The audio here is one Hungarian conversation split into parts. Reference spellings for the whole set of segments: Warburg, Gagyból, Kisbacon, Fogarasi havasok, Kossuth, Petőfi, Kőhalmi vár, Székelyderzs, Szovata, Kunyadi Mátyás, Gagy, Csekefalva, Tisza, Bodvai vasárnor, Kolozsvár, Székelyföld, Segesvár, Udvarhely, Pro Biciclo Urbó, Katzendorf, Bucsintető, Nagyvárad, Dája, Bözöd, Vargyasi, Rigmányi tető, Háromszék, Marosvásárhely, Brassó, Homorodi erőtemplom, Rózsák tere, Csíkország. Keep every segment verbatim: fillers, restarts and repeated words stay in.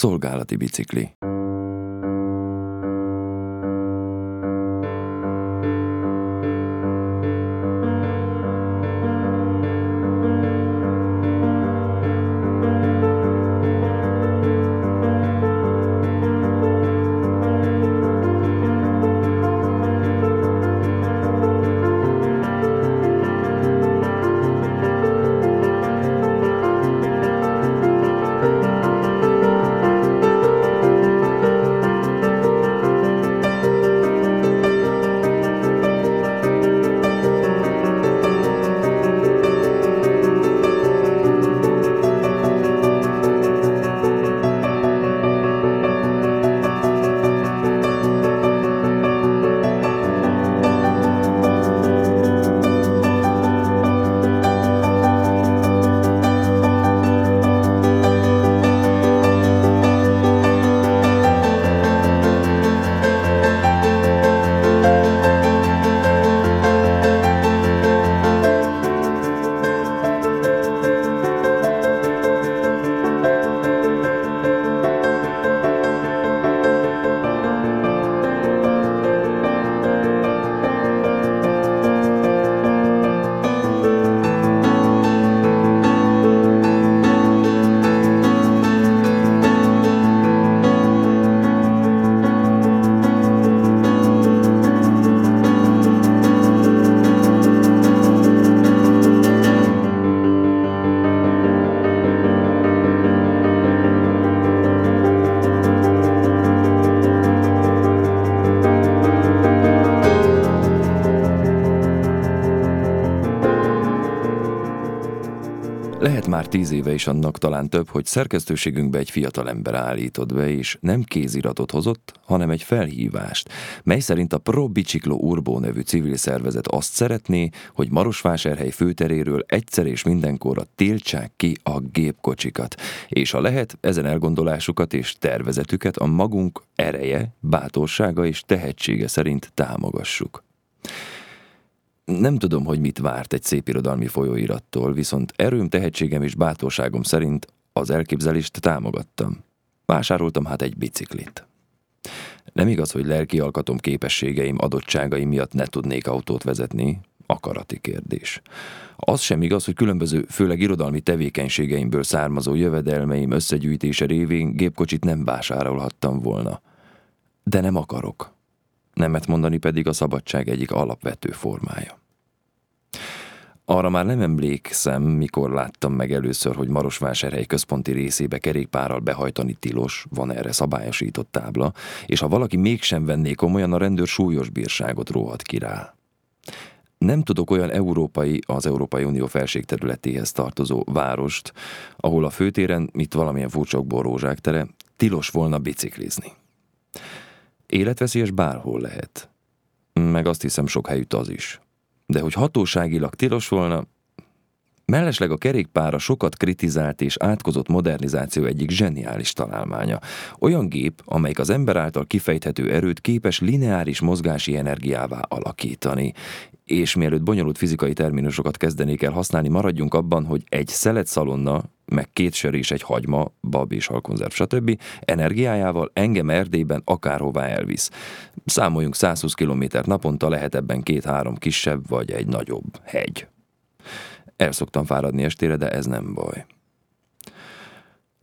szolgálati bicikli. Már tíz éve is, annak talán több, hogy szerkesztőségünkbe egy fiatalember állított be, és nem kéziratot hozott, hanem egy felhívást, mely szerint a Pro Biciclo Urbó nevű civil szervezet azt szeretné, hogy Marosvásárhely főteréről egyszer és mindenkorra tiltsák ki a gépkocsikat, és ha lehet, ezen elgondolásukat és tervezetüket a magunk ereje, bátorsága és tehetsége szerint támogassuk. Nem tudom, hogy mit várt egy szép irodalmi folyóirattól, viszont erőm, tehetségem és bátorságom szerint az elképzelést támogattam. Vásároltam hát egy biciklit. Nem igaz, hogy lelki alkatom, képességeim, adottságaim miatt ne tudnék autót vezetni, akarati kérdés. Az sem igaz, hogy különböző, főleg irodalmi tevékenységeimből származó jövedelmeim összegyűjtése révén gépkocsit nem vásárolhattam volna. De nem akarok. Nemet mondani pedig a szabadság egyik alapvető formája. Arra már nem emlékszem, mikor láttam meg először, hogy Marosvásárhely központi részébe kerékpárral behajtani tilos, van erre szabályosított tábla, és ha valaki mégsem venné komolyan, a rendőr súlyos bírságot róhat ki rá. Nem tudok olyan európai, az Európai Unió felségterületéhez tartozó várost, ahol a főtéren, itt valamilyen furcsokból Rózsák tere, tilos volna biciklizni. Életveszélyes bárhol lehet. Meg azt hiszem, sok helyütt az is. De hogy hatóságilag tilos volna, mellesleg a kerékpár a sokat kritizált és átkozott modernizáció egyik zseniális találmánya. Olyan gép, amelyik az ember által kifejthető erőt képes lineáris mozgási energiává alakítani. És mielőtt bonyolult fizikai terminusokat kezdenék el használni, maradjunk abban, hogy egy szelet szalonna, meg két sör és egy hagyma, bab és halkonzerv, stb. Energiájával engem Erdélyben akárhová elvisz. Számoljunk százhúsz kilométer naponta, lehet ebben két-három kisebb vagy egy nagyobb hegy. El szoktam fáradni estére, de ez nem baj.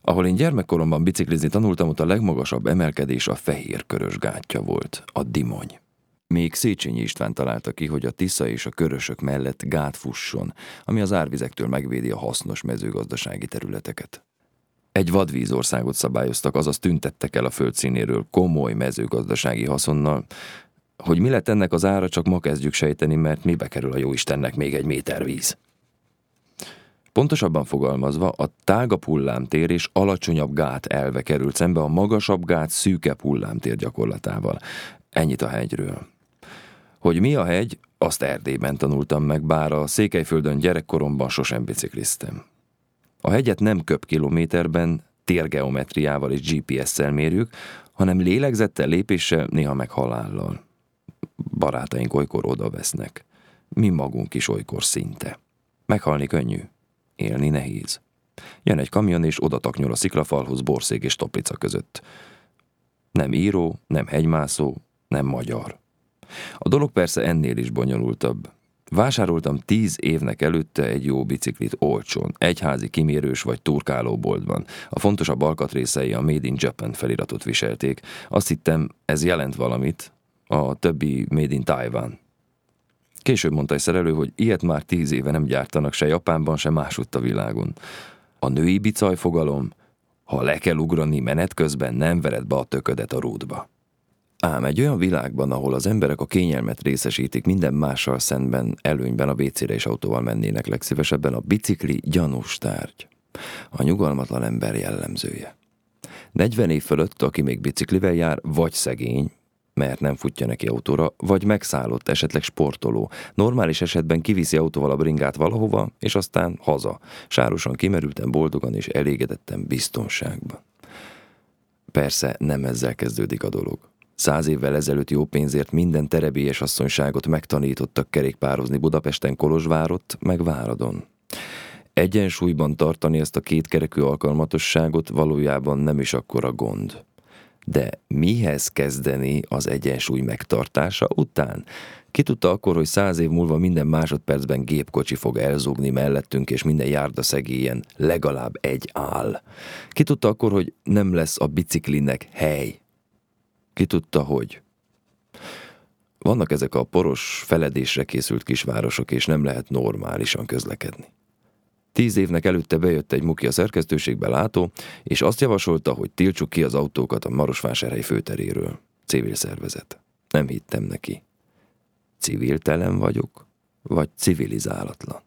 Ahol én gyermekkoromban biciklizni tanultam, ott a legmagasabb emelkedés a fehér körös gátja volt, a Dimony. Még Széchenyi István találta ki, hogy a Tisza és a Körösök mellett gát fusson, ami az árvizektől megvédi a hasznos mezőgazdasági területeket. Egy vadvízországot szabályoztak, azaz tüntettek el a földszínéről komoly mezőgazdasági haszonnal. Hogy mi lett ennek az ára, csak ma kezdjük sejteni, mert mibe kerül a jóistennek még egy méter víz. Pontosabban fogalmazva, a tágabb hullámtér és alacsonyabb gát elve került szembe a magasabb gát, szűkebb hullámtér gyakorlatával. Ennyit a hegyről. Hogy mi a hegy, azt Erdélyben tanultam meg, bár a Székelyföldön gyerekkoromban sosem bicikliztem. A hegyet nem köbkilométerben, térgeometriával és gé pé es-szel mérjük, hanem lélegzettel, lépéssel, néha meg halállal. Barátaink olykor oda vesznek. Mi magunk is olykor szinte. Meghalni könnyű, élni nehéz. Jön egy kamion és odataknyol a sziklafalhoz Borszék és Toplica között. Nem író, nem hegymászó, nem magyar. A dolog persze ennél is bonyolultabb. Vásároltam tíz évnek előtte egy jó biciklit olcsón, egyházi kimérős vagy turkálóboltban. A fontosabb alkatrészei a Made in Japan feliratot viselték. Azt hittem, ez jelent valamit, a többi Made in Taiwan. Később mondta egy szerelő, hogy ilyet már tíz éve nem gyártanak se Japánban, se másutt a világon. A női bicaj fogalom, ha le kell ugrani menet közben, nem vered be a töködet a rútba. Ám egy olyan világban, ahol az emberek a kényelmet részesítik minden mással szemben, előnyben a vécére és autóval mennének legszívesebben, a bicikli gyanús tárgy. A nyugalmatlan ember jellemzője. negyven év fölött, aki még biciklivel jár, vagy szegény, mert nem futja neki autóra, vagy megszállott, esetleg sportoló. Normális esetben kiviszi autóval a bringát valahova, és aztán haza. Sároson kimerülten, boldogan és elégedetten biztonságban. Persze nem ezzel kezdődik a dolog. Száz évvel ezelőtt jó pénzért minden terebélyes asszonyságot megtanítottak kerékpározni Budapesten, Kolozsvárott, meg Váradon. Egyensúlyban tartani ezt a kétkerekű alkalmatosságot valójában nem is akkora gond. De mihez kezdeni az egyensúly megtartása után? Ki tudta akkor, hogy száz év múlva minden másodpercben gépkocsi fog elzúgni mellettünk, és minden járdaszegélyen legalább egy áll. Ki tudta akkor, hogy nem lesz a biciklinek hely? Ki tudta, hogy? Vannak ezek a poros, feledésre készült kisvárosok, és nem lehet normálisan közlekedni. Tíz évnek előtte bejött egy muki a szerkesztőségbe látó, és azt javasolta, hogy tiltsuk ki az autókat a Marosvásárhely főteréről. Civil szervezet. Nem hittem neki. Civiltelen vagyok, vagy civilizálatlan?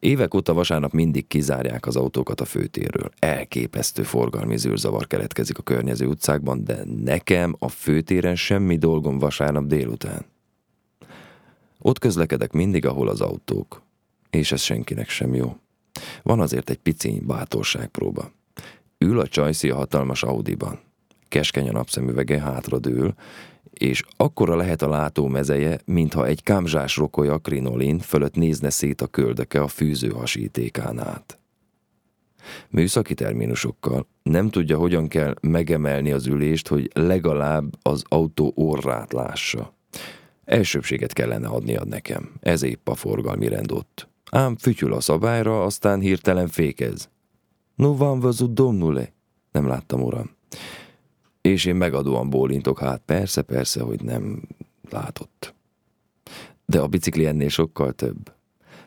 Évek óta vasárnap mindig kizárják az autókat a főtérről. Elképesztő forgalmi zűrzavar keletkezik a környező utcákban, de nekem a főtéren semmi dolgom vasárnap délután. Ott közlekedek mindig, ahol az autók. És ez senkinek sem jó. Van azért egy pici bátorságpróba. Ül a csajszi a hatalmas Audiban. Keskeny a napszemüvege, hátradől, és akkora lehet a látómezeje, mintha egy kámzsás rokolya krinolin fölött nézne szét a köldöke a fűzőhasítékán át. Műszaki terminusokkal nem tudja, hogyan kell megemelni az ülést, hogy legalább az autó orrát lássa. Elsőbséget kellene adniad nekem, ez épp a forgalmi rend ott. Ám fütyül a szabályra, aztán hirtelen fékez. No van vazud domnule? Nem láttam, uram. És én megadóan bólintok, hát persze, persze, hogy nem látott. De a bicikli ennél sokkal több.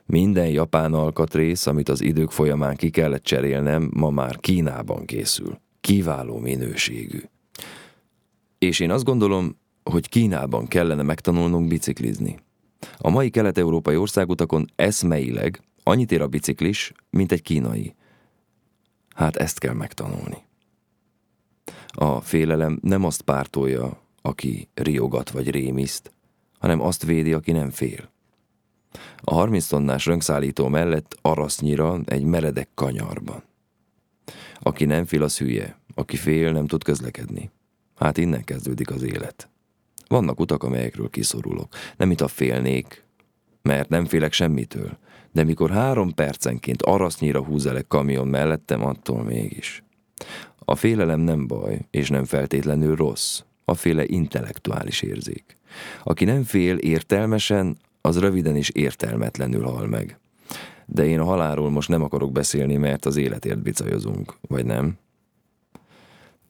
Minden japán alkatrész, amit az idők folyamán ki kellett cserélnem, ma már Kínában készül. Kiváló minőségű. És én azt gondolom, hogy Kínában kellene megtanulnunk biciklizni. A mai kelet-európai országutakon eszmeileg annyit ér a biciklis, mint egy kínai. Hát ezt kell megtanulni. A félelem nem azt pártolja, aki riogat vagy rémiszt, hanem azt védi, aki nem fél. A harminc tonnás rönkszállító mellett arasznyira egy meredek kanyarban. Aki nem fél, az hülye, aki fél, nem tud közlekedni. Hát innen kezdődik az élet. Vannak utak, amelyekről kiszorulok. Nem mintha félnék, mert nem félek semmitől, de mikor három percenként arasznyira húz el egy kamion mellettem, attól mégis. A félelem nem baj, és nem feltétlenül rossz. A féle intellektuális érzék. Aki nem fél értelmesen, az röviden és értelmetlenül hal meg. De én a halálról most nem akarok beszélni, mert az életért bicajozunk, vagy nem?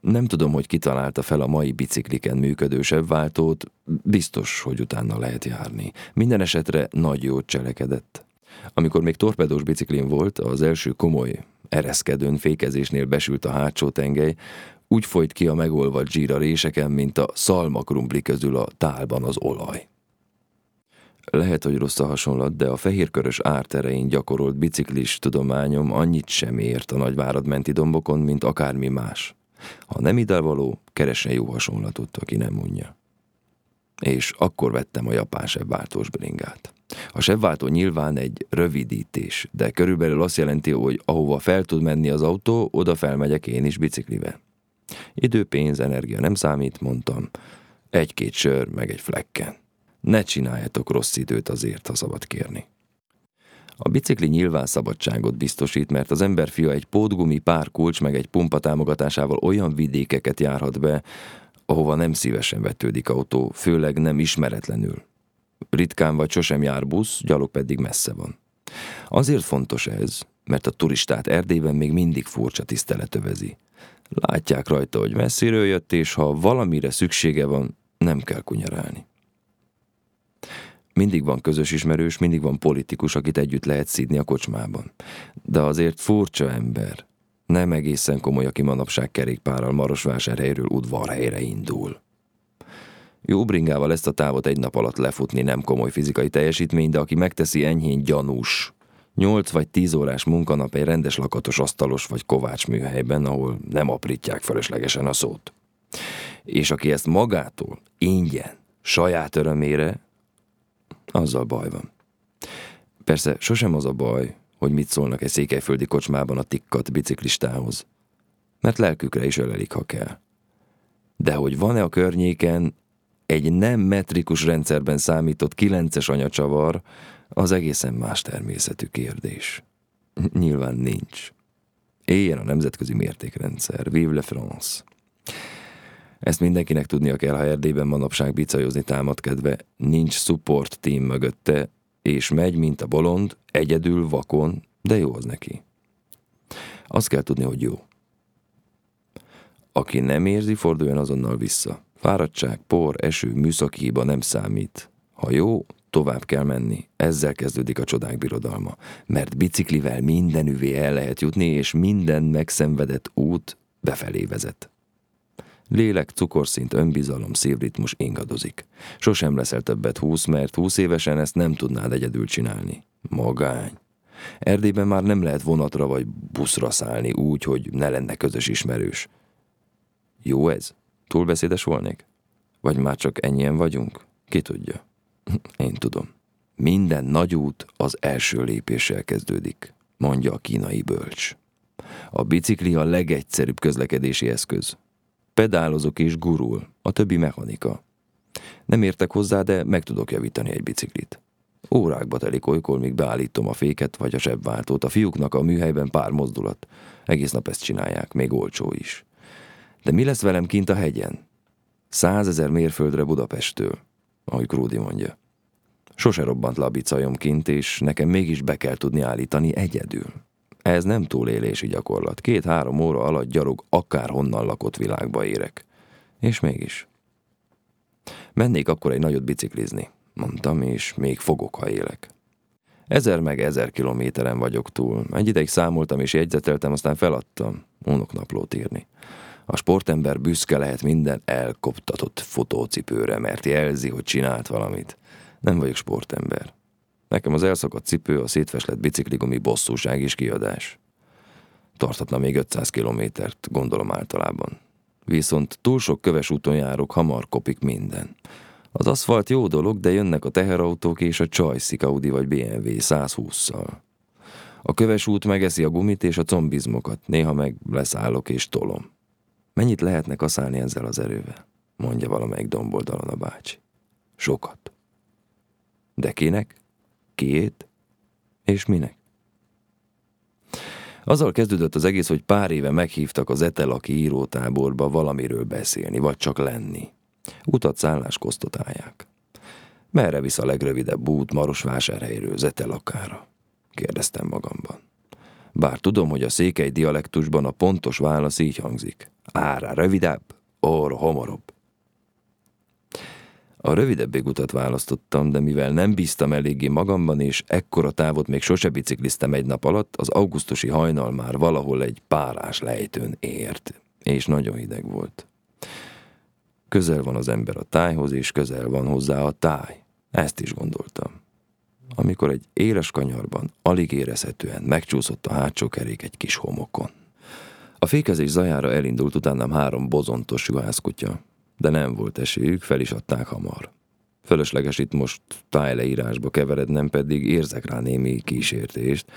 Nem tudom, hogy kitalálta fel a mai bicikliken működősebb váltót, biztos, hogy utána lehet járni. Minden esetre nagy jót cselekedett. Amikor még torpedós biciklin volt, az első komoly ereszkedőn fékezésnél besült a hátsó tengely, úgy folyt ki a megolvadt zsír a réseken, mint a szalmakrumpli közül a tálban az olaj. Lehet, hogy rossz a hasonlat, de a fehérkörös árterein gyakorolt biciklis tudományom annyit sem ért a Nagyvárad menti dombokon, mint akármi más. Ha nem idevaló, keresse jó hasonlatot, aki nem unja. És akkor vettem a japán sebváltós bringát. A sebváltó nyilván egy rövidítés, de körülbelül azt jelenti, hogy ahova fel tud menni az autó, oda felmegyek én is biciklivel. Idő, pénz, energia nem számít, mondtam. Egy-két sör, meg egy flekken. Ne csináljátok rossz időt azért, ha szabad kérni. A bicikli nyilván szabadságot biztosít, mert az emberfia egy pótgumi, pár kulcs meg egy pumpa támogatásával olyan vidékeket járhat be, ahova nem szívesen vetődik autó, főleg nem ismeretlenül. Ritkán vagy sosem jár busz, gyalog pedig messze van. Azért fontos ez, mert a turistát Erdélyben még mindig furcsa tisztelet övezi. Látják rajta, hogy messziről jött, és ha valamire szüksége van, nem kell kunyarálni. Mindig van közös ismerős, mindig van politikus, akit együtt lehet szidni a kocsmában. De azért furcsa ember. Nem egészen komoly, aki manapság kerékpárral Marosvásárhelyről Udvarhelyre indul. Jó bringával ezt a távot egy nap alatt lefutni nem komoly fizikai teljesítmény, de aki megteszi, enyhén gyanús. Nyolc vagy tíz órás munkanap egy rendes lakatos asztalos vagy kovács műhelyben, ahol nem aprítják fölöslegesen a szót. És aki ezt magától, ingyen, saját örömére, azzal baj van. Persze sosem az a baj, hogy mit szólnak egy székelyföldi kocsmában a tikkat biciklistához, mert lelkükre is ölelik, ha kell. De hogy van-e a környéken egy nem metrikus rendszerben számított kilences anyacsavar, az egészen más természetű kérdés. Nyilván nincs. Éljen a nemzetközi mértékrendszer. Vive la France! Ezt mindenkinek tudnia kell, ha Erdélyben manapság bicajozni támadkedve, nincs support team mögötte, és megy, mint a bolond, egyedül, vakon, de jó az neki. Azt kell tudni, hogy jó. Aki nem érzi, forduljon azonnal vissza. Fáradtság, por, eső, műszaki hiba nem számít. Ha jó, tovább kell menni. Ezzel kezdődik a csodák birodalma. Mert biciklivel mindenüvé el lehet jutni, és minden megszenvedett út befelé vezet. Lélek, cukorszint, önbizalom, szívritmus ingadozik. Sosem leszel többet húsz, mert húsz évesen ezt nem tudnád egyedül csinálni. Magány. Erdélyben már nem lehet vonatra vagy buszra szállni úgy, hogy ne lenne közös ismerős. Jó ez? Túlbeszédes volnék? Vagy már csak ennyien vagyunk? Ki tudja? Én tudom. Minden nagy út az első lépéssel kezdődik, mondja a kínai bölcs. A bicikli a legegyszerűbb közlekedési eszköz. Pedálozok és gurul, a többi mechanika. Nem értek hozzá, de meg tudok javítani egy biciklit. Órákba telik olykor, míg beállítom a féket vagy a sebváltót. A fiúknak a műhelyben pár mozdulat. Egész nap ezt csinálják, még olcsó is. De mi lesz velem kint a hegyen? Százezer mérföldre Budapesttől, ahogy Krúdi mondja. Sose robbant le a bicajom kint, és nekem mégis be kell tudni állítani egyedül. Ez nem túlélési gyakorlat. Két-három óra alatt gyalog akárhonnan lakott világba érek. És mégis. Mennék akkor egy nagyot biciklizni, mondtam, és még fogok, ha élek. Ezer meg ezer kilométeren vagyok túl. Egy ideig számoltam és jegyzeteltem, aztán feladtam unoknaplót írni. A sportember büszke lehet minden elkoptatott futócipőre, mert jelzi, hogy csinált valamit. Nem vagyok sportember. Nekem az elszakadt cipő, a szétfeslett bicikligumi bosszúság és kiadás. Tartatna még ötszáz kilométert, gondolom általában. Viszont túl sok köves úton járok, hamar kopik minden. Az aszfalt jó dolog, de jönnek a teherautók és a csajszik Audi vagy bé em vé száz hússzal. A köves út megeszi a gumit és a combizmokat, néha meg leszállok és tolom. Mennyit lehetne kaszálni ezzel az erővel? Mondja valamelyik domboldalon a bácsi. Sokat. De kinek? Kiét? És minek? Azzal kezdődött az egész, hogy pár éve meghívtak a zetelaki írótáborba valamiről beszélni, vagy csak lenni. Utat, szállás kosztotálják. Merre visz a legrövidebb út Marosvásárhelyről Zetelakára? Kérdeztem magamban. Bár tudom, hogy a székely dialektusban a pontos válasz így hangzik. Ára rövidebb, orra homorobb. A rövidebbik utat választottam, de mivel nem bíztam eléggé magamban, és ekkora távot még sose bicikliztem egy nap alatt, az augusztusi hajnal már valahol egy párás lejtőn ért, és nagyon hideg volt. Közel van az ember a tájhoz, és közel van hozzá a táj. Ezt is gondoltam. Amikor egy éles kanyarban, alig érezhetően megcsúszott a hátsó kerék egy kis homokon. A fékezés zajára elindult utánam három bozontos juhászkutya. De nem volt esélyük, fel is adták hamar. Fölösleges itt most tájleírásba keverednem, pedig érzek rá némi kísértést.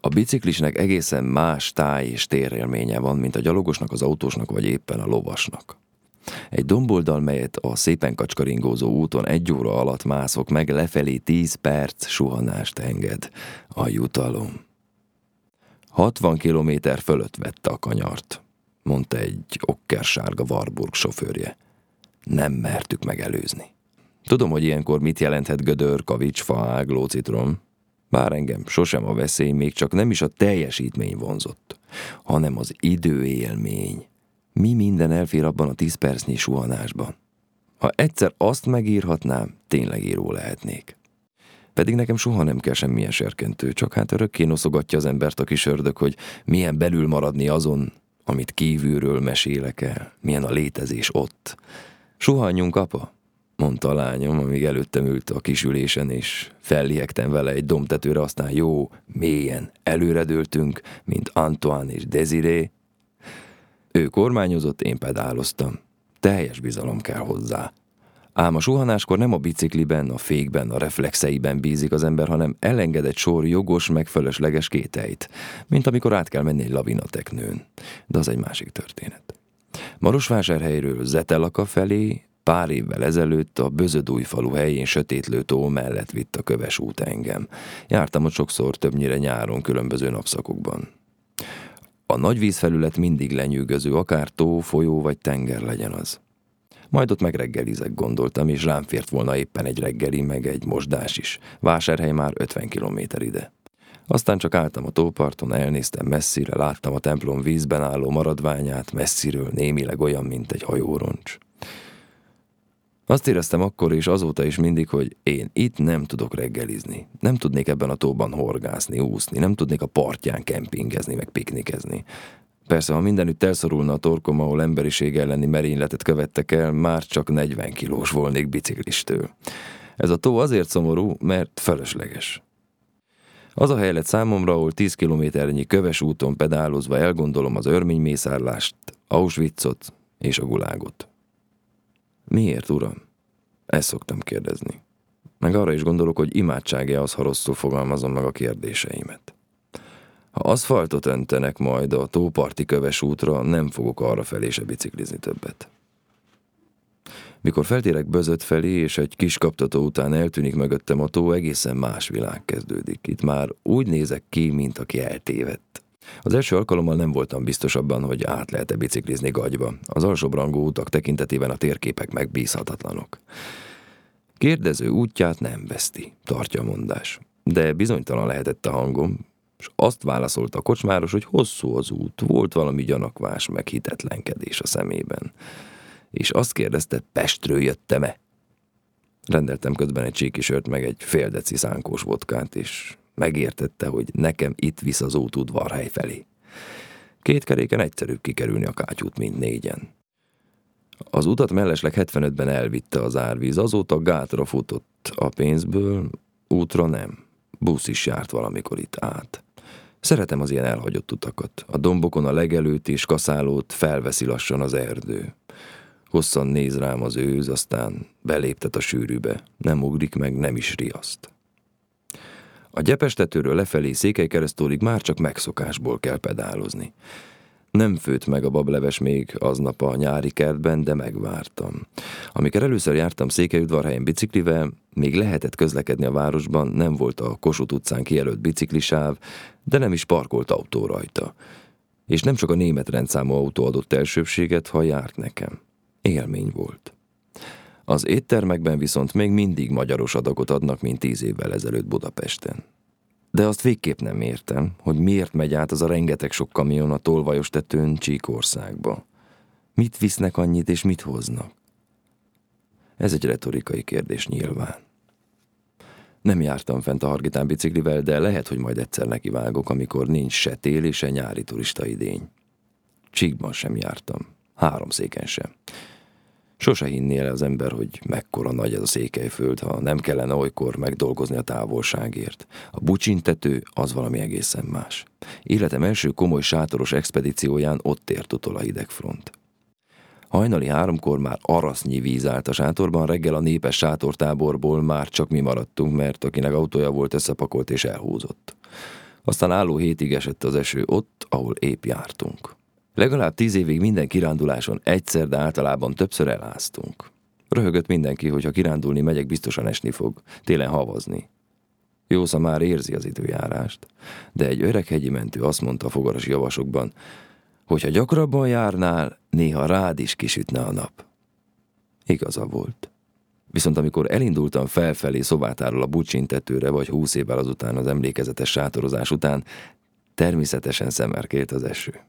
A biciklisnek egészen más táj- és térélménye van, mint a gyalogosnak, az autósnak vagy éppen a lovasnak. Egy domboldal, melyet a szépen kacskaringózó úton egy óra alatt mászok meg, lefelé tíz perc suhanást enged a jutalom. hatvan kilométer fölött vette a kanyart, mondta egy okkersárga Warburg sofőrje. Nem mertük megelőzni. Tudom, hogy ilyenkor mit jelenthet gödör, kavics, fa, ágló, citrom. Bár engem sosem a veszély, még csak nem is a teljesítmény vonzott, hanem az időélmény. Mi minden elfér abban a tíz percnyi suhanásban? Ha egyszer azt megírhatnám, tényleg író lehetnék. Pedig nekem soha nem kell semmilyen serkentő, csak hát örökké noszogatja az embert a kis ördög, hogy milyen belül maradni azon, amit kívülről mesélek el, milyen a létezés ott. Suhanjunk, apa, mondta a lányom, amíg előttem ült a kis ülésen, és felliegtem vele egy dombtetőre, aztán jó, mélyen előredőltünk, mint Antoine és Desiré. Ő kormányozott, én pedáloztam. Teljes bizalom kell hozzá. Ám a suhanáskor nem a bicikliben, a fékben, a reflexeiben bízik az ember, hanem elenged egy sor jogos, meg fölösleges kételyt, mint amikor át kell menni egy lavinateknőn. De az egy másik történet. Marosvásárhelyről Zetelaka felé pár évvel ezelőtt a Bözödújfalu helyén sötétlő tó mellett vitt a köves út engem. Jártam ott sokszor, többnyire nyáron, különböző napszakokban. A nagy vízfelület mindig lenyűgöző, akár tó, folyó vagy tenger legyen az. Majd ott megreggelizek, gondoltam, és rám fért volna éppen egy reggeli, meg egy mosdás is. Vásárhely már ötven kilométer ide. Aztán csak álltam a tóparton, elnéztem messzire, láttam a templom vízben álló maradványát, messziről némileg olyan, mint egy hajóroncs. Azt éreztem akkor és azóta is mindig, hogy én itt nem tudok reggelizni. Nem tudnék ebben a tóban horgászni, úszni, nem tudnék a partján kempingezni, meg piknikezni. Persze, ha mindenütt elszorulna a torkom, ahol emberiség elleni merényletet követtek el, már csak negyven kilós volnék biciklistől. Ez a tó azért szomorú, mert fölösleges. Az a hely lett számomra, ahol tíz kilométernyi köves úton pedálozva elgondolom az örménymészárlást, Auschwitzot és a gulágot. Miért, uram? Ezt szoktam kérdezni. Meg arra is gondolok, hogy imádság-e az, ha rosszul fogalmazom meg a kérdéseimet. Ha aszfaltot öntenek majd a tóparti köves útra, nem fogok arrafelé se biciklizni többet. Mikor feltérek Bözöd felé, és egy kis kaptató után eltűnik mögöttem a tó, egészen más világ kezdődik. Itt már úgy nézek ki, mint aki eltévedt. Az első alkalommal nem voltam biztos abban, hogy át lehet-e biciklizni gagyba. Az alsóbrangú utak tekintetében a térképek megbízhatatlanok. Kérdező útját nem veszti, tartja a mondás. De bizonytalan lehetett a hangom, és azt válaszolta a kocsmáros, hogy hosszú az út, volt valami gyanakvás, meg hitetlenkedés a szemében. És azt kérdezte, Pestről jöttem-e? Rendeltem közben egy csíki sört, meg egy fél deci szánkós vodkát, és megértette, hogy nekem itt visz az út Udvarhely felé. Két keréken egyszerűbb kikerülni a kátyút, mint négyen. Az utat mellesleg hetvenötben elvitte az árvíz, azóta gátra futott a pénzből, útra nem. Busz is járt valamikor itt át. Szeretem az ilyen elhagyott utakat. A dombokon a legelőt és kaszálót felveszi lassan az erdő. Hosszan néz rám az őz, aztán beléptet a sűrűbe. Nem ugrik meg, nem is riaszt. A Gyepestetőről lefelé Székelykeresztúrig már csak megszokásból kell pedálozni. Nem főtt meg a bableves még aznap a nyári kertben, de megvártam. Amikor először jártam Székelyudvarhelyen biciklivel, még lehetett közlekedni a városban, nem volt a Kossuth utcán kijelölt biciklisáv, de nem is parkolt autó rajta. És nem csak a német rendszámú autó adott elsőbséget, ha járt nekem. Élmény volt. Az éttermekben viszont még mindig magyaros adagot adnak, mint tíz évvel ezelőtt Budapesten. De azt végképp nem értem, hogy miért megy át az a rengeteg sok kamion a tolvajos tetőn Csíkországba. Mit visznek annyit és mit hoznak? Ez egy retorikai kérdés nyilván. Nem jártam fent a Hargitán biciklivel, de lehet, hogy majd egyszer nekivágok, amikor nincs se tél és se nyári turista idény. Csíkban sem jártam, Háromszéken sem. Sose hinné el az ember, hogy mekkora nagy ez a Székelyföld, ha nem kellene olykor megdolgozni a távolságért. A Bucsintető az valami egészen más. Életem első komoly sátoros expedícióján ott ért utol a hidegfront. Hajnali háromkor már arasznyi víz állt a sátorban, reggel a népes sátortáborból már csak mi maradtunk, mert akinek autója volt, összepakolt és elhúzott. Aztán álló hétig esett az eső ott, ahol épp jártunk. Legalább tíz évig minden kiránduláson egyszer, de általában többször eláztunk. Röhögött mindenki, hogy ha kirándulni megyek, biztosan esni fog, télen havazni. Jósza már érzi az időjárást, de egy öreg hegyi mentő azt mondta a fogarasi havasokban, hogy ha gyakrabban járnál, néha rád is kisütne a nap. Igaza volt. Viszont amikor elindultam felfelé Szovátáról a Bucsintetőre, vagy húsz évvel azután az emlékezetes sátorozás után, természetesen szemerkélt az eső.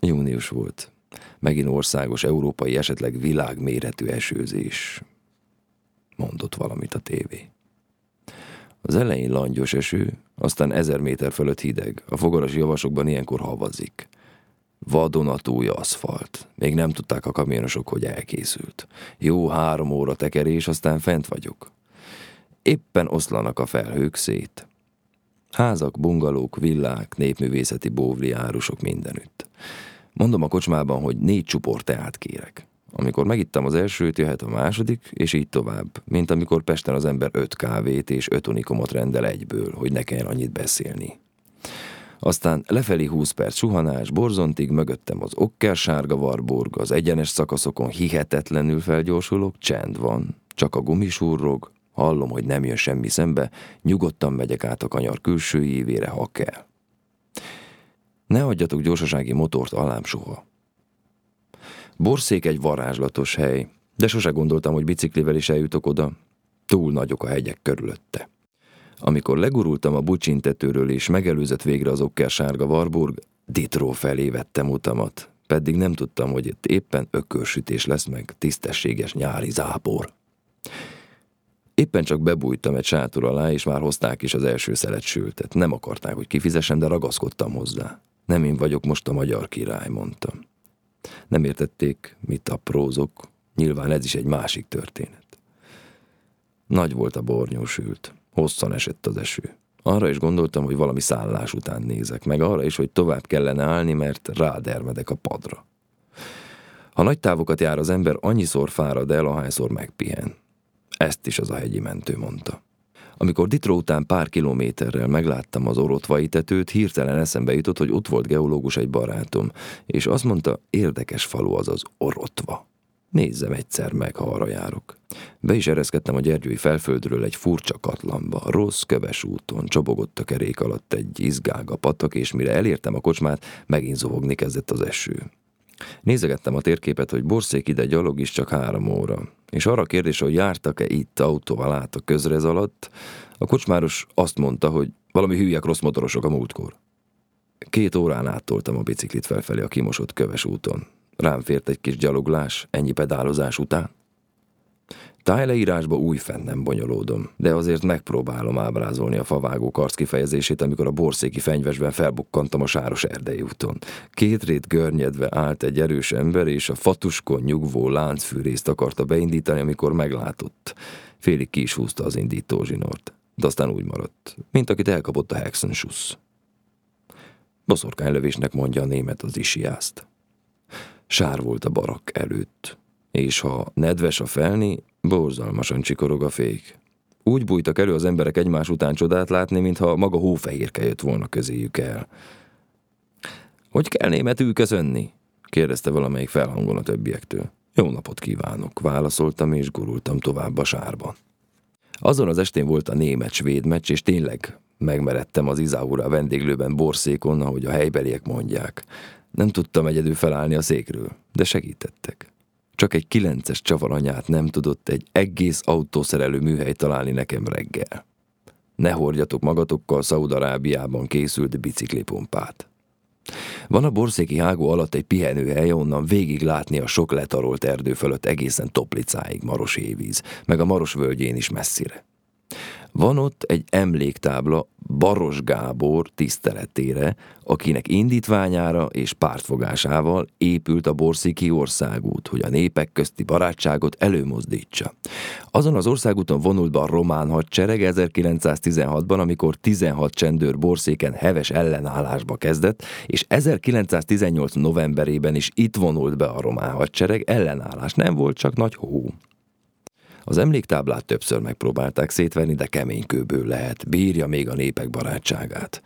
Június volt. Megint országos, európai, esetleg világméretű esőzés. Mondott valamit a tévé. Az elején langyos eső, aztán ezer méter fölött hideg. A fogarasi javasokban ilyenkor havazik. Vadonatúj aszfalt. Még nem tudták a kamionosok, hogy elkészült. Jó három óra tekerés, aztán fent vagyok. Éppen oszlanak a felhők szét. Házak, bungalók, villák, népművészeti bóvliárusok mindenütt. Mondom a kocsmában, hogy négy csupor teát kérek. Amikor megittem az elsőt, jöhet a második, és így tovább, mint amikor Pesten az ember öt kávét és öt unikumot rendel egyből, hogy ne kelljen annyit beszélni. Aztán lefelé húsz perc suhanás, borzontig, mögöttem az okkersárga Warburg, az egyenes szakaszokon hihetetlenül felgyorsulok, csend van, csak a gumisurrog, hallom, hogy nem jön semmi szembe, nyugodtan megyek át a kanyar külső évére, ha kell. Ne adjatok gyorsasági motort alám soha. Borszék egy varázslatos hely, de sose gondoltam, hogy biciklivel is eljutok oda. Túl nagyok a hegyek körülötte. Amikor legurultam a Bucsintetőről és megelőzött végre az okkersárga Warburg, Ditró felé vettem utamat, pedig nem tudtam, hogy itt éppen ökörsütés lesz meg tisztességes nyári zápor. Éppen csak bebújtam egy sátor alá, és már hozták is az első szelet sültet. Nem akarták, hogy kifizessem, de ragaszkodtam hozzá. Nem én vagyok most a magyar király, mondtam. Nem értették, mit aprózok. Nyilván ez is egy másik történet. Nagy volt a bornyúsült. Hosszan esett az eső. Arra is gondoltam, hogy valami szállás után nézek, meg arra is, hogy tovább kellene állni, mert rádermedek a padra. Ha nagy távokat jár az ember, annyiszor fárad el, ahányszor megpihen. Ezt is az a hegyi mentő mondta. Amikor Ditró után pár kilométerrel megláttam az orotvai tetőt, hirtelen eszembe jutott, hogy ott volt geológus egy barátom, és azt mondta, érdekes falu az az Orotva. Nézzem egyszer meg, ha arra járok. Be is ereszkedtem a gergyói felföldről egy furcsa katlanba, rossz köves úton, csobogott a kerék alatt egy izgága patak, és mire elértem a kocsmát, megint zovogni kezdett az eső. Nézegettem a térképet, hogy Borszék ide gyalog is csak három óra, és arra a kérdés, hogy jártak-e itt autóval át a közrez alatt, a kocsmáros azt mondta, hogy valami hülyek rossz motorosok a múltkor. Két órán áttoltam a biciklit felfelé a kimosott köves úton. Rám fért egy kis gyaloglás, ennyi pedálozás után. Tájleírásba újfent nem bonyolódom, de azért megpróbálom ábrázolni a favágó karc kifejezését, amikor a borszéki fenyvesben felbukkantam a Sáros erdei úton. Két rét görnyedve állt egy erős ember, és a fatuskon nyugvó láncfűrészt akarta beindítani, amikor meglátott. Félig ki is húzta az indító zsinort, de aztán úgy maradt, mint akit elkapott a hexenschuss. Boszorkánylövésnek mondja a német az isiászt. Sár volt a barak előtt, és ha nedves a felni, borzalmasan csikorog a fék. Úgy bújtak elő az emberek egymás után csodát látni, mintha maga hófehérke jött volna közéjük el. – Hogy kell németül köszönni? – kérdezte valamelyik felhangon a többiektől. – Jó napot kívánok! – válaszoltam, és gurultam tovább a sárban. Azon az estén volt a német-svéd meccs, és tényleg megmeredtem az Izáura vendéglőben Borszékon, ahogy a helybeliek mondják. Nem tudtam egyedül felállni a székről, de segítettek. Csak egy kilences csavaranyát nem tudott egy egész autószerelő műhely találni nekem reggel. Ne hordjatok magatokkal Szaúd-Arábiában készült biciklipumpát. Van a borszéki hágó alatt egy pihenőhely, onnan végig látni a sok letarolt erdő fölött egészen Toplicáig Maros hévíz, meg a Maros völgyén is messzire. Van ott egy emléktábla Baros Gábor tiszteletére, akinek indítványára és pártfogásával épült a borszéki országút, hogy a népek közti barátságot előmozdítsa. Azon az országúton vonult be a román hadsereg ezerkilencszáztizenhatban, amikor tizenhat csendőr Borszéken heves ellenállásba kezdett, és ezerkilencszáztizennyolc novemberében is itt vonult be a román hadsereg, ellenállás nem volt, csak nagy hó. Az emléktáblát többször megpróbálták szétvenni, de kemény kőből lehet, bírja még a népek barátságát.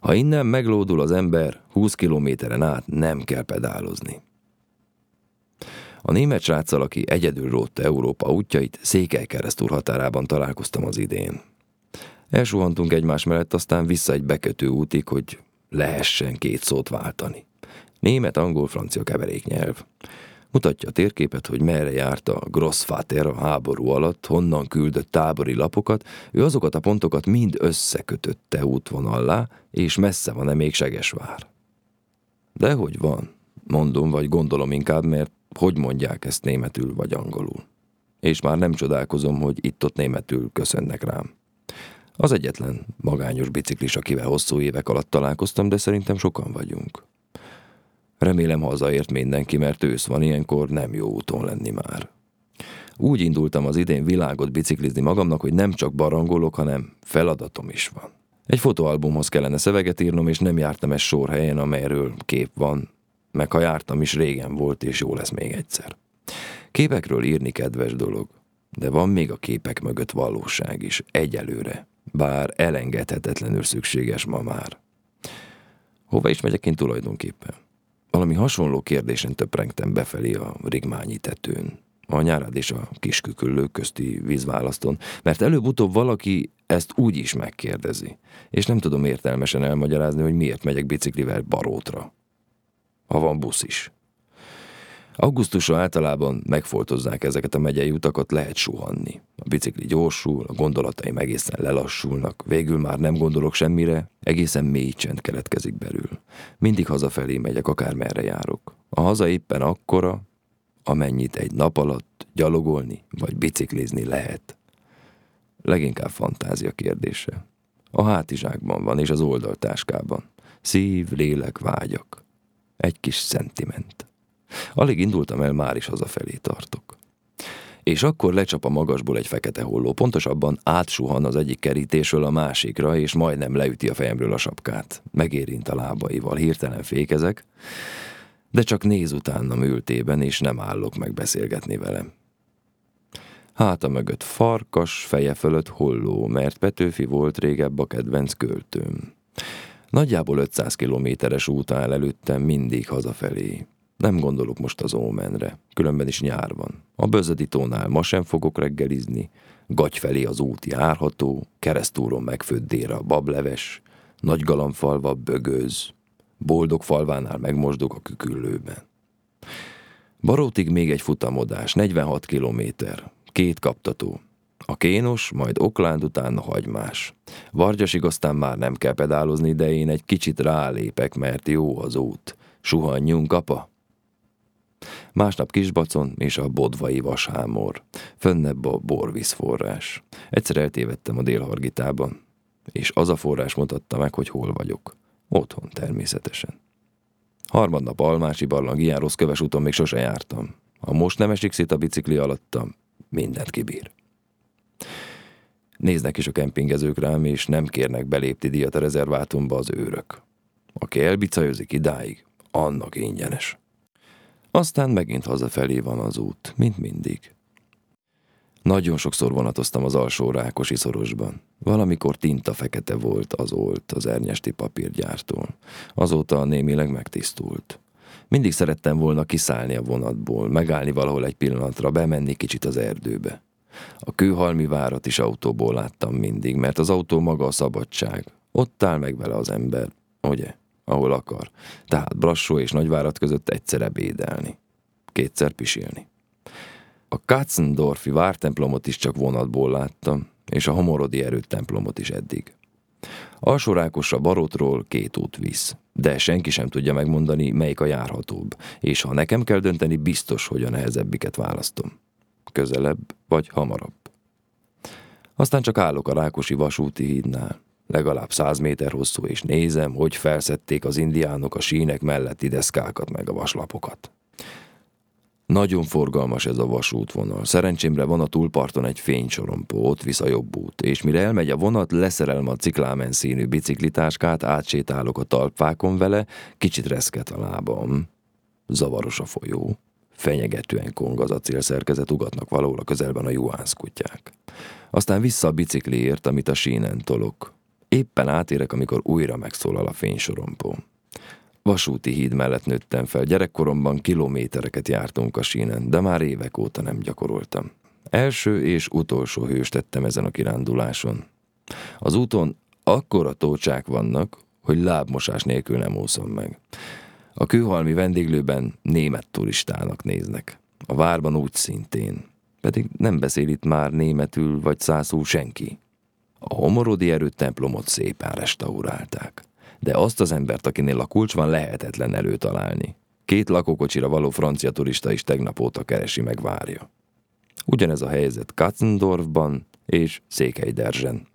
Ha innen meglódul az ember, húsz kilométeren át nem kell pedálozni. A német sráccal, aki egyedül rótta Európa útjait, Székelykeresztúr határában találkoztam az idén. Elsuhantunk egymás mellett, aztán vissza egy bekötő útig, hogy lehessen két szót váltani. Német, angol, francia keveréknyelv. Mutatja a térképet, hogy merre járt a Grossvater a háború alatt, honnan küldött tábori lapokat, ő azokat a pontokat mind összekötötte útvonallá, és messze van-e még Segesvár. Dehogy van, mondom, vagy gondolom inkább, mert hogy mondják ezt németül vagy angolul. És már nem csodálkozom, hogy itt-ott németül köszönnek rám. Az egyetlen magányos biciklis, akivel hosszú évek alatt találkoztam, de szerintem sokan vagyunk. Remélem hazaért mindenki, mert ősz van, ilyenkor nem jó úton lenni már. Úgy indultam az idén világot biciklizni magamnak, hogy nem csak barangolok, hanem feladatom is van. Egy fotóalbumhoz kellene szöveget írnom, és nem jártam egy sor helyen, amelyről kép van, meg ha jártam is, régen volt, és jó lesz még egyszer. Képekről írni kedves dolog, de van még a képek mögött valóság is, egyelőre, bár elengedhetetlenül szükséges ma már. Hova is megyek én tulajdonképpen? Valami hasonló kérdésen töprengtem befelé a Rigmányi tetőn, a Nyárád és a Kisküküllők közti vízválasztón, mert előbb-utóbb valaki ezt úgy is megkérdezi, és nem tudom értelmesen elmagyarázni, hogy miért megyek biciklivel Barótra. Ha van busz is. Augusztusra általában megfoltozzák ezeket a megyei utakat, lehet suhanni. A bicikli gyorsul, a gondolataim egészen lelassulnak, végül már nem gondolok semmire, egészen mély csend keletkezik belül. Mindig hazafelé megyek, akármerre járok. A haza éppen akkora, amennyit egy nap alatt gyalogolni vagy biciklizni lehet. Leginkább fantázia kérdése. A hátizsákban van és az oldaltáskában. Szív, lélek, vágyak. Egy kis szentiment. Alig indultam el, már is hazafelé tartok. És akkor lecsap a magasból egy fekete holló, pontosabban átsuhan az egyik kerítésről a másikra, és majdnem leüti a fejemről a sapkát. Megérint a lábaival, hirtelen fékezek, de csak néz utánam ültében, és nem állok meg beszélgetni velem. Háta mögött farkas, feje fölött holló, mert Petőfi volt régebb a kedvenc költőm. Nagyjából ötszáz kilométeres út áll előttem, mindig hazafelé. Nem gondolok most az Ómenre, különben is nyár van. A Bözödi tónál ma sem fogok reggelizni, Gagy felé az út járható, Keresztúron megfőtt délre a bableves, Nagygalamfalva bögöz, Boldogfalvánál megmosdok a Küküllőben. Barótig még egy futamodás, negyvenhat kilométer, két kaptató. A Kénos, majd Oklánd, utána Hagymás. Vargyasig aztán már nem kell pedálozni, de én egy kicsit rálépek, mert jó az út. Suhanjunk, apa! Másnap Kisbacon és a bodvai Vasámor. Fönnebb a borvízforrás. Egyszer eltévedtem a Dél-Hargitában, és az a forrás mutatta meg, hogy hol vagyok. Otthon természetesen. Harmadnap Almási barlang, ilyen rossz köves úton még sose jártam. Ha most nem esik szét a bicikli alattam, mindent kibír. Néznek is a kempingezők rám, és nem kérnek belépti díjat a rezervátumba az őrök. Aki elbicajozik idáig, annak ingyenes. Aztán megint hazafelé van az út, mint mindig. Nagyon sokszor vonatoztam az alsó Rákosi szorosban. Valamikor tinta fekete volt az olt az ernyesti papírgyártól. Azóta némileg megtisztult. Mindig szerettem volna kiszállni a vonatból, megállni valahol egy pillanatra, bemenni kicsit az erdőbe. A kőhalmi várat is autóból láttam mindig, mert az autó maga a szabadság. Ott áll meg vele az ember, ugye, ahol akar. Tehát Brassó és Nagyvárat között egyszer ebédelni, kétszer pisilni. A Katzendorfi vártemplomot is csak vonatból láttam, és a homorodi erőtemplomot is eddig. Alsó Rákosra Barótról két út visz, de senki sem tudja megmondani, melyik a járhatóbb, és ha nekem kell dönteni, biztos, hogy a nehezebbiket választom. Közelebb vagy hamarabb. Aztán csak állok a Rákosi vasúti hídnál, legalább száz méter hosszú, és nézem, hogy felszedték az indiánok a sínek melletti deszkákat meg a vaslapokat. Nagyon forgalmas ez a vasútvonal. Szerencsémre van a túlparton egy fénycsorompó, ott visz a jobb út, és mire elmegy a vonat, leszerelem a ciklámen színű biciklitáskát, átsétálok a talpfákon vele, kicsit reszket a lábam. Zavaros a folyó. Fenyegetően kong az acélszerkezet, ugatnak valahol a közelben a juhász kutyák. Aztán vissza a bicikliért, amit a sínen tolok. Éppen átérek, amikor újra megszólal a fénysorompó. Vasúti híd mellett nőttem fel, gyerekkoromban kilométereket jártunk a sínen, de már évek óta nem gyakoroltam. Első és utolsó hőst tettem ezen a kiránduláson. Az úton akkora tócsák vannak, hogy lábmosás nélkül nem úszom meg. A kőhalmi vendéglőben német turistának néznek. A várban úgy szintén. Pedig nem beszél itt már németül vagy szászul senki. A homorodi erőtemplomot szépen restaurálták. De azt az embert, akinél a kulcs van, lehetetlen előtalálni. Két lakókocsira való francia turista is tegnap óta keresi meg várja. Ugyanez a helyzet Katzendorfban és Székelyderzsen.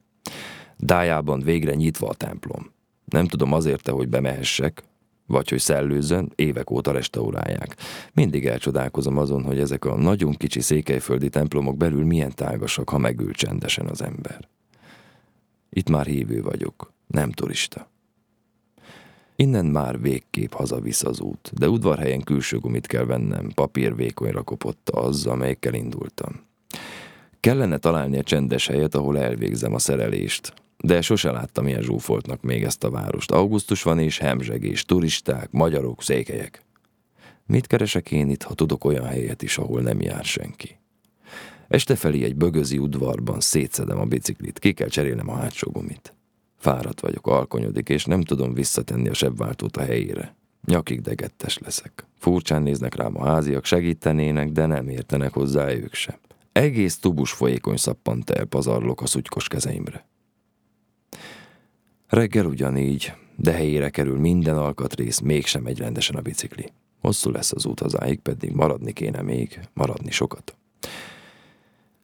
Dájában végre nyitva a templom. Nem tudom azért-e, hogy bemehessek, vagy hogy szellőzzön, évek óta restaurálják. Mindig elcsodálkozom azon, hogy ezek a nagyon kicsi székelyföldi templomok belül milyen tágasak, ha megül csendesen az ember. Itt már hívő vagyok, nem turista. Innen már végképp hazavisz az út, de Udvarhelyen külső gumit kell vennem, papír vékonyra kopott az, amelyikkel indultam. Kellene találni a csendes helyet, ahol elvégzem a szerelést, de sose láttam ilyen zsúfoltnak még ezt a várost. Augusztus van és hemzsegés, turisták, magyarok, székelyek. Mit keresek én itt, ha tudok olyan helyet is, ahol nem jár senki? Este felé egy bögözi udvarban szétszedem a biciklit, ki kell cserélnem a hátsó gumit. Fáradt vagyok, alkonyodik, és nem tudom visszatenni a sebváltót a helyére. Nyakig degettes leszek. Furcsán néznek rám a háziak, segítenének, de nem értenek hozzá ők sem. Egész tubus folyékony szappant el pazarlok a szutykos kezeimre. Reggel ugyanígy, de helyére kerül minden alkatrész, mégsem megy rendesen a bicikli. Hosszú lesz az út hazáig, pedig maradni kéne még, maradni sokat.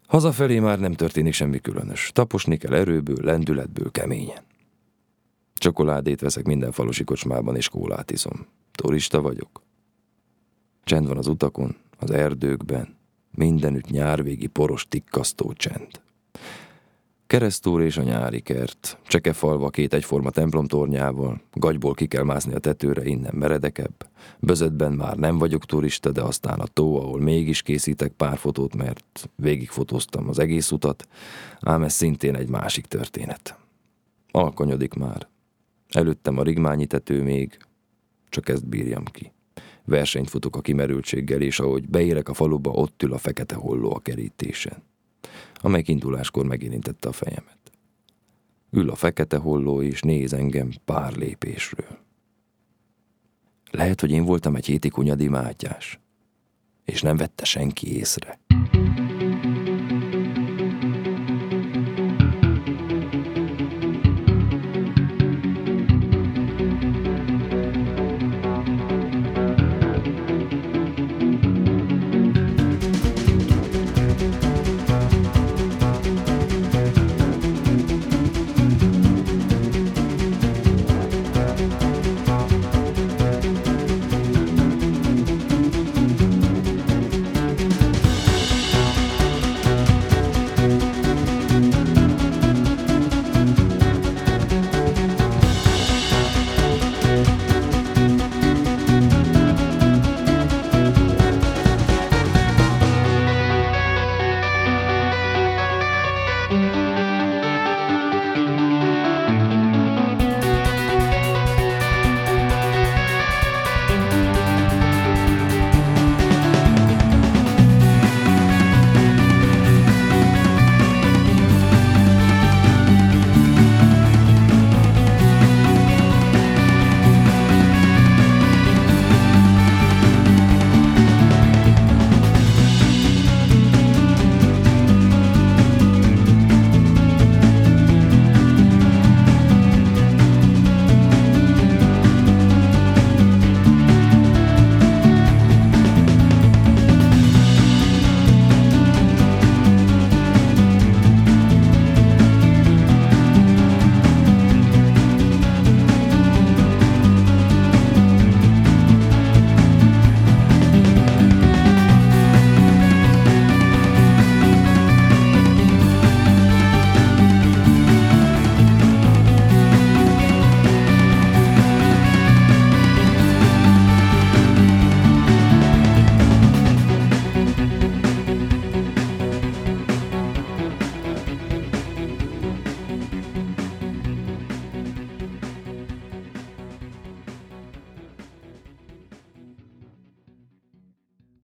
Hazafelé már nem történik semmi különös. Taposni kell erőből, lendületből, keményen. Csokoládét veszek minden falusi kocsmában, és kólát iszom. Turista vagyok. Csend van az utakon, az erdőkben, mindenütt nyárvégi poros tikkasztó csend. Keresztúr és a nyári kert, Csekefalva két egyforma templomtornyával, Gagyból ki kell mászni a tetőre, innen meredekebb. Bözödben már nem vagyok turista, de aztán a tó, ahol mégis készítek pár fotót, mert végigfotóztam az egész utat, ám ez szintén egy másik történet. Alkonyodik már. Előttem a Rigmányi tető még, csak ezt bírjam ki. Versenyt futok a kimerültséggel, és ahogy beérek a faluba, ott ül a fekete holló a kerítésen, amely induláskor megérintette a fejemet. Ül a fekete holló, és néz engem pár lépésről. Lehet, hogy én voltam egy héti Kunyadi Mátyás, és nem vette senki észre.